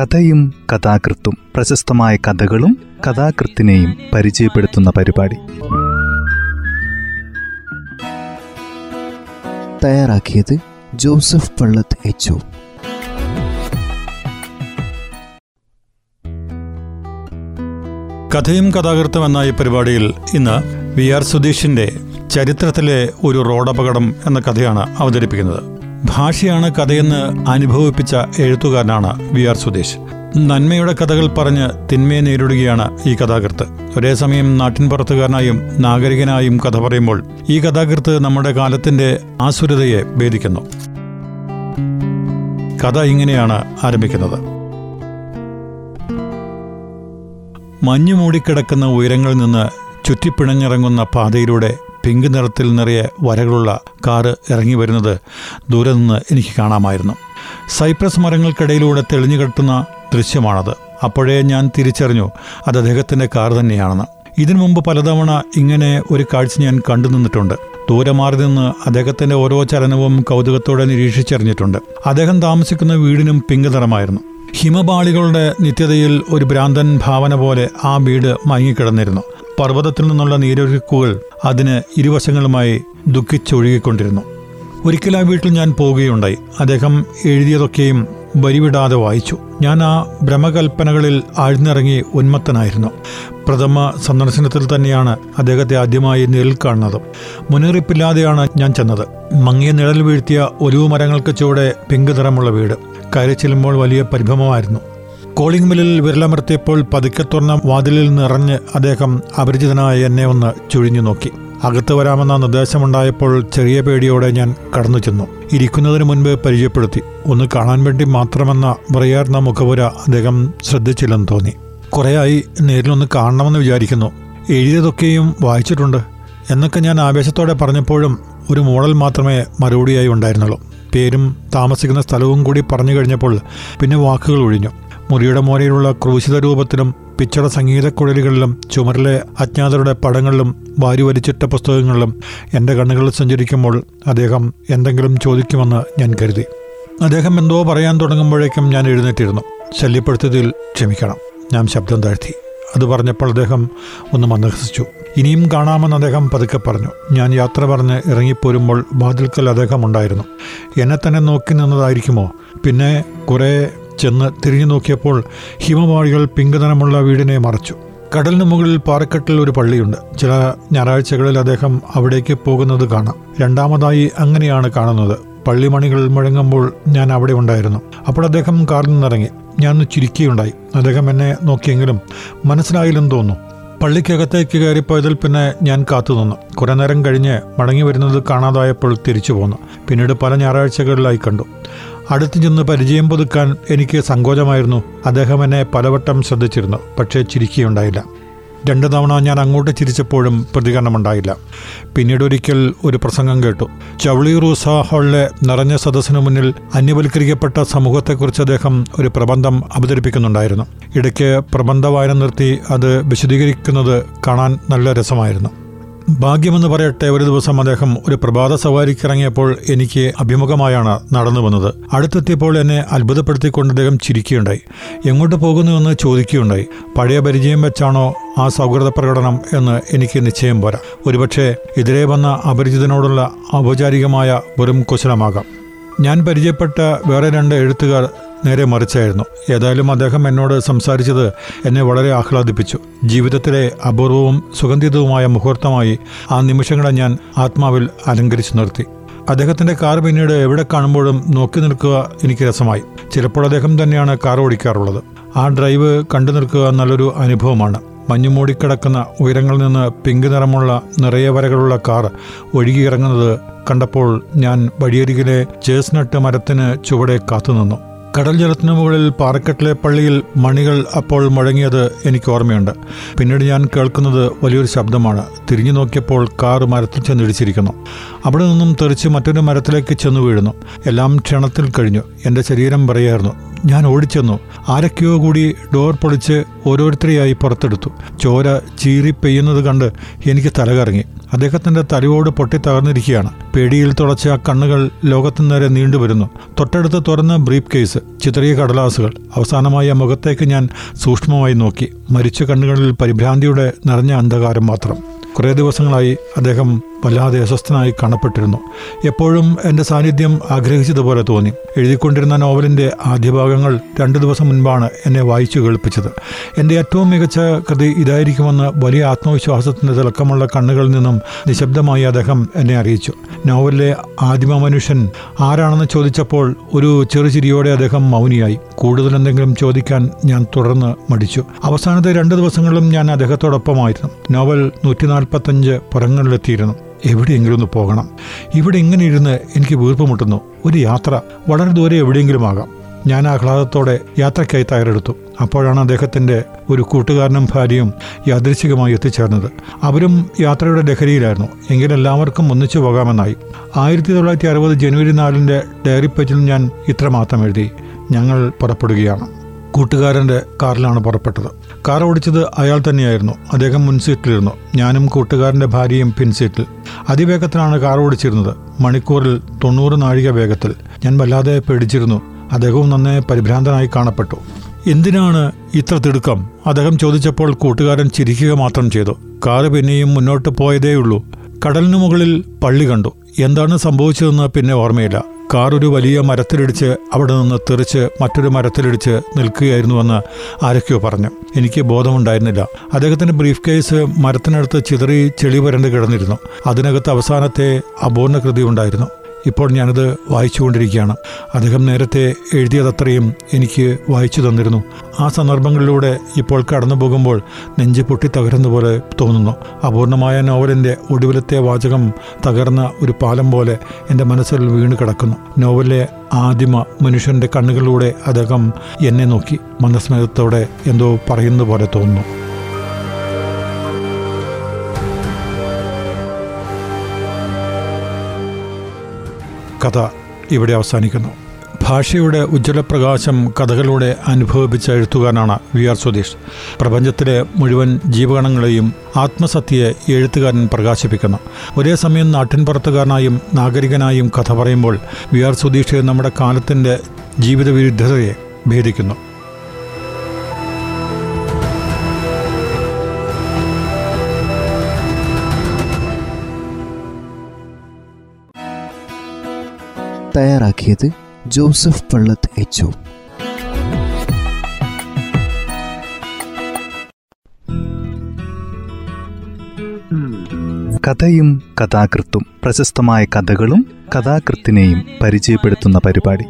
കഥയും കഥാകൃത്തും, പ്രശസ്തമായ കഥകളും കഥാകൃത്തിനെയും പരിചയപ്പെടുത്തുന്ന പരിപാടി. തയ്യാറാക്കിയത് ജോസഫ് പള്ളത്ത് എച്ച്. കഥയും കഥാകൃത്തും എന്ന ഈ പരിപാടിയിൽ ഇന്ന് വി. ആർ. സുധീഷിന്റെ ചരിത്രത്തിലെ ഒരു റോഡപകടം എന്ന കഥയാണ് അവതരിപ്പിക്കുന്നത്. ഭാഷയാണ് കഥയെന്ന് അനുഭവിപ്പിച്ച എഴുത്തുകാരനാണ് വി. ആർ. സുധീഷ്. നന്മയുടെ കഥകൾ പറഞ്ഞ് തിന്മയെ നേരിടുകയാണ് ഈ കഥാകൃത്ത്. ഒരേ സമയം നാട്ടിൻപുറത്തുകാരനായും നാഗരികനായും കഥ പറയുമ്പോൾ ഈ കഥാകൃത്ത് നമ്മുടെ കാലത്തിന്റെ ആസുരതയെ ഭേദിക്കുന്നു. കഥ ഇങ്ങനെയാണ് ആരംഭിക്കുന്നത്. മഞ്ഞു മൂടിക്കിടക്കുന്ന ഉയരങ്ങളിൽ നിന്ന് ചുറ്റിപ്പിണഞ്ഞിറങ്ങുന്ന പാതയിലൂടെ പിങ്ക് നിറത്തിൽ നിറയെ വരകളുള്ള കാറ് ഇറങ്ങി വരുന്നത് ദൂരെ നിന്ന് എനിക്ക് കാണാമായിരുന്നു. സൈപ്രസ് മരങ്ങൾക്കിടയിലൂടെ തെളിഞ്ഞു കെട്ടുന്ന ദൃശ്യമാണത്. അപ്പോഴേ ഞാൻ തിരിച്ചറിഞ്ഞു അത് അദ്ദേഹത്തിൻ്റെ കാർ തന്നെയാണെന്ന്. ഇതിനു മുമ്പ് പലതവണ ഇങ്ങനെ ഒരു കാഴ്ച ഞാൻ കണ്ടു നിന്നിട്ടുണ്ട്. ദൂരെ മാറി നിന്ന് അദ്ദേഹത്തിൻ്റെ ഓരോ ചലനവും കൗതുകത്തോടെ നിരീക്ഷിച്ചറിഞ്ഞിട്ടുണ്ട്. അദ്ദേഹം താമസിക്കുന്ന വീടിനും പിങ്ക് നിറമായിരുന്നു. ഹിമപാളികളുടെ നിത്യതയിൽ ഒരു ഭ്രാന്തൻ ഭാവന പോലെ ആ വീട് മയങ്ങിക്കിടന്നിരുന്നു. പർവ്വതത്തിൽ നിന്നുള്ള നീരൊഴുക്കുകൾ അതിന് ഇരുവശങ്ങളുമായി ദുഃഖിച്ചൊഴുകിക്കൊണ്ടിരുന്നു. ഒരിക്കൽ ആ വീട്ടിൽ ഞാൻ പോവുകയുണ്ടായി. അദ്ദേഹം എഴുതിയതൊക്കെയും വരിവിടാതെ വായിച്ചു. ഞാൻ ആ ഭ്രമകൽപ്പനകളിൽ ആഴ്ന്നിറങ്ങി ഉന്മത്തനായിരുന്നു. പ്രഥമ സന്ദർശനത്തിൽ തന്നെയാണ് അദ്ദേഹത്തെ ആദ്യമായി നേരിൽ കാണുന്നത്. മുന്നറിയിപ്പില്ലാതെയാണ് ഞാൻ ചെന്നത്. മങ്ങിയ നിഴൽ വീഴ്ത്തിയ ഒലിവ് മരങ്ങൾക്ക് ചുവടെ പിങ്ക് നിറമുള്ള വീട്. കയറി ചെല്ലുമ്പോൾ വലിയ പരിഭ്രമമായിരുന്നു. കോളിംഗ് ബെല്ലിൽ വിരലമർത്തിയപ്പോൾ പതുക്കെ തുറന്ന വാതിലിൽ നിറഞ്ഞ് അദ്ദേഹം അപരിചിതനായ എന്നെ ഒന്ന് ചുഴിഞ്ഞു നോക്കി. അകത്ത് വരാമെന്ന നിർദ്ദേശമുണ്ടായപ്പോൾ ചെറിയ പേടിയോടെ ഞാൻ കടന്നു ചെന്നു. ഇരിക്കുന്നതിന് മുൻപ് പരിചയപ്പെടുത്തി. ഒന്ന് കാണാൻ വേണ്ടി മാത്രമെന്ന പറയാർന്ന മുഖപുര അദ്ദേഹം ശ്രദ്ധിച്ചില്ലെന്ന് തോന്നി. കുറേയായി നേരിലൊന്ന് കാണണമെന്ന് വിചാരിക്കുന്നു, എഴുതിയതൊക്കെയും വായിച്ചിട്ടുണ്ട് എന്നൊക്കെ ഞാൻ ആവേശത്തോടെ പറഞ്ഞപ്പോഴും ഒരു മൂളൽ മാത്രമേ മറുപടിയായി ഉണ്ടായിരുന്നുള്ളൂ. പേരും താമസിക്കുന്ന സ്ഥലവും കൂടി പറഞ്ഞു കഴിഞ്ഞപ്പോൾ പിന്നെ വാക്കുകൾ ഒഴിഞ്ഞു. മുറിയുടെ മോനയിലുള്ള ക്രൂശിത രൂപത്തിലും പിച്ചട സംഗീതക്കുഴലുകളിലും ചുമരിലെ അജ്ഞാതരുടെ പടങ്ങളിലും വാരിവലിച്ചിട്ട പുസ്തകങ്ങളിലും എൻ്റെ കണ്ണുകൾ സഞ്ചരിക്കുമ്പോൾ അദ്ദേഹം എന്തെങ്കിലും ചോദിക്കുമെന്ന് ഞാൻ കരുതി. അദ്ദേഹം എന്തോ പറയാൻ തുടങ്ങുമ്പോഴേക്കും ഞാൻ എഴുന്നേറ്റിരുന്നു. ശല്യപ്പെടുത്തിയതിൽ ക്ഷമിക്കണം, ഞാൻ ശബ്ദം താഴ്ത്തി. അത് പറഞ്ഞപ്പോൾ അദ്ദേഹം ഒന്ന് മന്ദഹസിച്ചു. ഇനിയും കാണാമെന്ന് അദ്ദേഹം പതുക്കെ പറഞ്ഞു. ഞാൻ യാത്ര പറഞ്ഞ് ഇറങ്ങിപ്പോരുമ്പോൾ വാതിൽക്കൽ അദ്ദേഹം ഉണ്ടായിരുന്നു. എന്നെ തന്നെ നോക്കി നിന്നതായിരിക്കുമോ? പിന്നെ കുറേ ചെന്ന് തിരിഞ്ഞു നോക്കിയപ്പോൾ ഹിമപാളികൾ പിങ്ക് നിറമുള്ള വീടിനെ മറച്ചു. കടലിന് മുകളിൽ പാറക്കെട്ടിൽ ഒരു പള്ളിയുണ്ട്. ചില ഞായറാഴ്ചകളിൽ അദ്ദേഹം അവിടേക്ക് പോകുന്നത് കാണാം. രണ്ടാമതായി അങ്ങനെയാണ് കാണുന്നത്. പള്ളിമണികൾ മുഴങ്ങുമ്പോൾ ഞാൻ അവിടെ ഉണ്ടായിരുന്നു. അപ്പോൾ അദ്ദേഹം കാറിൽ നിന്നിറങ്ങി. ഞാൻ ചിരിക്കുകയുണ്ടായി. അദ്ദേഹം എന്നെ നോക്കിയെങ്കിലും മനസ്സിലായില്ലെന്ന് തോന്നുന്നു. പള്ളിക്കകത്തേക്ക് കയറിപ്പോയതിൽ പിന്നെ ഞാൻ കാത്തുനിന്നു. കുറേ നേരം കഴിഞ്ഞ് മടങ്ങി വരുന്നത് കാണാതായപ്പോൾ തിരിച്ചു പോന്നു. പിന്നീട് പല ഞായറാഴ്ചകളിലായി കണ്ടു. അടുത്ത് ചെന്ന് പരിചയം പുതുക്കാൻ എനിക്ക് സങ്കോചമായിരുന്നു. അദ്ദേഹം എന്നെ പലവട്ടം ശ്രദ്ധിച്ചിരുന്നു, പക്ഷേ ചിരിക്കുകയുണ്ടായില്ല. രണ്ടു തവണ ഞാൻ അങ്ങോട്ട് ചിരിച്ചപ്പോഴും പ്രതികരണമുണ്ടായില്ല. പിന്നീട് ഒരിക്കൽ ഒരു പ്രസംഗം കേട്ടു. ചൗളി റൂസ് ഹാളിലെ നിറഞ്ഞ സദസ്സിനു മുന്നിൽ അന്യവൽക്കരിക്കപ്പെട്ട സമൂഹത്തെക്കുറിച്ച് അദ്ദേഹം ഒരു പ്രബന്ധം അവതരിപ്പിക്കുന്നുണ്ടായിരുന്നു. ഇടയ്ക്ക് പ്രബന്ധ വായന നിർത്തി അത് വിശദീകരിക്കുന്നത് കാണാൻ നല്ല രസമായിരുന്നു. ഭാഗ്യമെന്ന് പറയട്ടെ, ഒരു ദിവസം അദ്ദേഹം ഒരു പ്രഭാത സവാരിക്കിറങ്ങിയപ്പോൾ എനിക്ക് അഭിമുഖമായാണ് നടന്നു വന്നത്. അടുത്തെത്തിയപ്പോൾ എന്നെ അത്ഭുതപ്പെടുത്തിക്കൊണ്ട് അദ്ദേഹം ചിരിക്കുകയുണ്ടായി. എങ്ങോട്ട് പോകുന്നുവെന്ന് ചോദിക്കുകയുണ്ടായി. പഴയ പരിചയം വെച്ചാണോ ആ സൗഹൃദ പ്രകടനം എന്ന് എനിക്ക് നിശ്ചയം പോരാ. ഒരുപക്ഷെ എതിരെ വന്ന അപരിചിതനോടുള്ള ഔപചാരികമായ വെറും കുശലമാകാം. ഞാൻ പരിചയപ്പെട്ട വേറെ രണ്ട് എഴുത്തുകാർ നേരെ മറിച്ചായിരുന്നു. ഏതായാലും അദ്ദേഹം എന്നോട് സംസാരിച്ചത് എന്നെ വളരെ ആഹ്ലാദിപ്പിച്ചു. ജീവിതത്തിലെ അപൂർവവും സുഗന്ധിതവുമായ മുഹൂർത്തമായി ആ നിമിഷങ്ങളെ ഞാൻ ആത്മാവിൽ അലങ്കരിച്ചു നിർത്തി. അദ്ദേഹത്തിൻ്റെ കാർ പിന്നീട് എവിടെ കാണുമ്പോഴും നോക്കി നിൽക്കുക എനിക്ക് രസമായി. ചിലപ്പോൾ അദ്ദേഹം തന്നെയാണ് കാർ ഓടിക്കാറുള്ളത്. ആ ഡ്രൈവ് കണ്ടു നിൽക്കുക നല്ലൊരു അനുഭവമാണ്. മഞ്ഞു മൂടിക്കിടക്കുന്ന ഉയരങ്ങളിൽ നിന്ന് പിങ്ക് നിറമുള്ള നിറയെ വരകളുള്ള കാർ ഒഴുകിയിറങ്ങുന്നത് കണ്ടപ്പോൾ ഞാൻ വഴിയരികിലെ ചേസ്നട്ട് മരത്തിന് ചുവടെ കാത്തുനിന്നു. കടൽ ജലത്തിനു മുകളിൽ പാറക്കെട്ടിലെ പള്ളിയിൽ മണികൾ അപ്പോൾ മുഴങ്ങിയത് എനിക്ക് ഓർമ്മയുണ്ട്. പിന്നീട് ഞാൻ കേൾക്കുന്നത് വലിയൊരു ശബ്ദമാണ്. തിരിഞ്ഞു നോക്കിയപ്പോൾ കാർ മരത്തിൽ ചെന്നിടിച്ചിരിക്കുന്നു. അവിടെ നിന്നും തെറിച്ച് മറ്റൊരു മരത്തിലേക്ക് ചെന്നു വീഴുന്നു. എല്ലാം ക്ഷണത്തിൽ കഴിഞ്ഞു. എൻ്റെ ശരീരം പറയായിരുന്നു. ഞാൻ ഓടിച്ചെന്നു. അരക്യോ കൂടി ഡോർ പൊളിച്ച് ഓരോരുത്തരെയായി പുറത്തെടുത്തു. ചോര ചീറിപ്പെയ്യുന്നത് കണ്ട് എനിക്ക് തലകറങ്ങി. അദ്ദേഹത്തിൻ്റെ തലയോട് പൊട്ടിത്തകർന്നിരിക്കുകയാണ്. പേടിയിൽ തുളച്ച ആ കണ്ണുകൾ ലോകത്തു നേരെ നീണ്ടുവരുന്നു. തൊട്ടടുത്ത് തുറന്ന ബ്രീഫ് കേസ്, ചിതറിയ കടലാസുകൾ. അവസാനമായ മുഖത്തേക്ക് ഞാൻ സൂക്ഷ്മമായി നോക്കി. മരിച്ച കണ്ണുകളിൽ പരിഭ്രാന്തിയുടെ നിറഞ്ഞ അന്ധകാരം മാത്രം. കുറേ ദിവസങ്ങളായി അദ്ദേഹം വല്ലാതെ അസ്വസ്ഥനായി കാണപ്പെട്ടിരുന്നു. എപ്പോഴും എൻ്റെ സാന്നിധ്യം ആഗ്രഹിച്ചതുപോലെ തോന്നി. എഴുതിക്കൊണ്ടിരുന്ന നോവലിൻ്റെ ആദ്യ ഭാഗങ്ങൾ 2 ദിവസം മുൻപാണ് എന്നെ വായിച്ചു കേൾപ്പിച്ചത്. എൻ്റെ ഏറ്റവും മികച്ച കൃതി ഇതായിരിക്കുമെന്ന് വലിയ ആത്മവിശ്വാസത്തിൻ്റെ തിളക്കമുള്ള കണ്ണുകളിൽ നിന്നും നിശബ്ദമായി അദ്ദേഹം എന്നെ അറിയിച്ചു. നോവലിലെ ആദിമ മനുഷ്യൻ ആരാണെന്ന് ചോദിച്ചപ്പോൾ ഒരു ചെറുചിരിയോടെ അദ്ദേഹം മൗനിയായി. കൂടുതൽ എന്തെങ്കിലും ചോദിക്കാൻ ഞാൻ തുടർന്ന് മടിച്ചു. അവസാനത്തെ 2 ദിവസങ്ങളിലും ഞാൻ അദ്ദേഹത്തോടൊപ്പമായിരുന്നു. നോവൽ 145 പുറങ്ങളിലെത്തിയിരുന്നു. എവിടെയെങ്കിലും ഒന്ന് പോകണം. ഇവിടെ ഇങ്ങനെ ഇരുന്ന് എനിക്ക് വീർപ്പ് മുട്ടുന്നു. ഒരു യാത്ര, വളരെ ദൂരെ എവിടെയെങ്കിലും ആകാം. ഞാൻ ആഹ്ലാദത്തോടെ യാത്രയ്ക്കായി തയ്യാറെടുത്തു. അപ്പോഴാണ് അദ്ദേഹത്തിൻ്റെ ഒരു കൂട്ടുകാരനും ഭാര്യയും യാദൃശ്ചികമായി എത്തിച്ചേർന്നത്. അവരും യാത്രയുടെ ലഹരിയിലായിരുന്നു. എങ്കിലെല്ലാവർക്കും ഒന്നിച്ചു പോകാമെന്നായി. 1960 ജനുവരി 4 ഡയറി പേജിൽ ഞാൻ ഇത്രമാത്രം എഴുതി: ഞങ്ങൾ പുറപ്പെടുകയാണ്. കൂട്ടുകാരൻ്റെ കാറിലാണ് പുറപ്പെട്ടത്. കാർ ഓടിച്ചത് അയാൾ തന്നെയായിരുന്നു. അദ്ദേഹം മുൻസീറ്റിലിരുന്നു. ഞാനും കൂട്ടുകാരൻ്റെ ഭാര്യയും പിൻസീറ്റിൽ. അതിവേഗത്തിലാണ് കാർ ഓടിച്ചിരുന്നത്. മണിക്കൂറിൽ 90 നാഴിക വേഗത്തിൽ. ഞാൻ വല്ലാതെ പേടിച്ചിരുന്നു. അദ്ദേഹവും നന്നേ പരിഭ്രാന്തനായി കാണപ്പെട്ടു. എന്തിനാണ് ഇത്ര തിടുക്കം? അദ്ദേഹം ചോദിച്ചപ്പോൾ കൂട്ടുകാരൻ ചിരിക്കുക മാത്രം ചെയ്തു. കാറ് പിന്നെയും മുന്നോട്ട് പോയതേയുള്ളൂ. കടലിനു മുകളിൽ പള്ളി കണ്ടു. എന്താണ് സംഭവിച്ചതെന്ന് പിന്നെ ഓർമ്മയില്ല. കാർ ഒരു വലിയ മരത്തിലിടിച്ച് അവിടെ നിന്ന് തെറിച്ച് മറ്റൊരു മരത്തിലിടിച്ച് നിൽക്കുകയായിരുന്നുവെന്ന് അരക്യോ പറഞ്ഞു. എനിക്ക് ബോധമുണ്ടായിരുന്നില്ല. അദ്ദേഹത്തിൻ്റെ ബ്രീഫ് കേസ് മരത്തിനടുത്ത് ചിതറി ചെളി വരണ്ട് കിടന്നിരുന്നു. അതിനകത്ത് അവസാനത്തെ അപൂർണകൃതി ഉണ്ടായിരുന്നു. ഇപ്പോൾ ഞാനത് വായിച്ചുകൊണ്ടിരിക്കുകയാണ്. അദ്ദേഹം നേരത്തെ എഴുതിയതത്രയും എനിക്ക് വായിച്ചു തന്നിരുന്നു. ആ സന്ദർഭങ്ങളിലൂടെ ഇപ്പോൾ കടന്നു പോകുമ്പോൾ നെഞ്ച് പൊട്ടി തകരുന്ന പോലെ തോന്നുന്നു. അപൂർണമായ നോവലിൻ്റെ ഒടുവിലത്തെ വാചകം തകർന്ന ഒരു പാലം പോലെ എൻ്റെ മനസ്സിൽ വീണ് കിടക്കുന്നു. നോവലിലെ ആദിമ മനുഷ്യൻ്റെ കണ്ണുകളിലൂടെ അദ്ദേഹം എന്നെ നോക്കി മനസ്മേധത്തോടെ എന്തോ പറയുന്നത് പോലെ തോന്നുന്നു. കഥ ഇവിടെ അവസാനിക്കുന്നു. ഭാഷയുടെ ഉജ്ജ്വലപ്രകാശം കഥകളിലൂടെ അനുഭവിപ്പിച്ച എഴുത്തുകാരനാണ് VR സുധീഷ്. പ്രപഞ്ചത്തിലെ മുഴുവൻ ജീവഗണങ്ങളെയും ആത്മസത്യയെ എഴുത്തുകാരൻ പ്രകാശിപ്പിക്കുന്നു. ഒരേ സമയം നാട്ടിൻപുറത്തുകാരനായും നാഗരികനായും കഥ പറയുമ്പോൾ VR സുധീഷ് നമ്മുടെ കാലത്തിൻ്റെ ജീവിതവിരുദ്ധതയെ ഭേദിക്കുന്നു. തയ്യാറാക്കിയത് ജോസഫ് പള്ളത്ത് HO. കഥയും കഥാകൃത്തും, പ്രശസ്തമായ കഥകളും കഥാകൃത്തിനെയും പരിചയപ്പെടുത്തുന്ന പരിപാടി.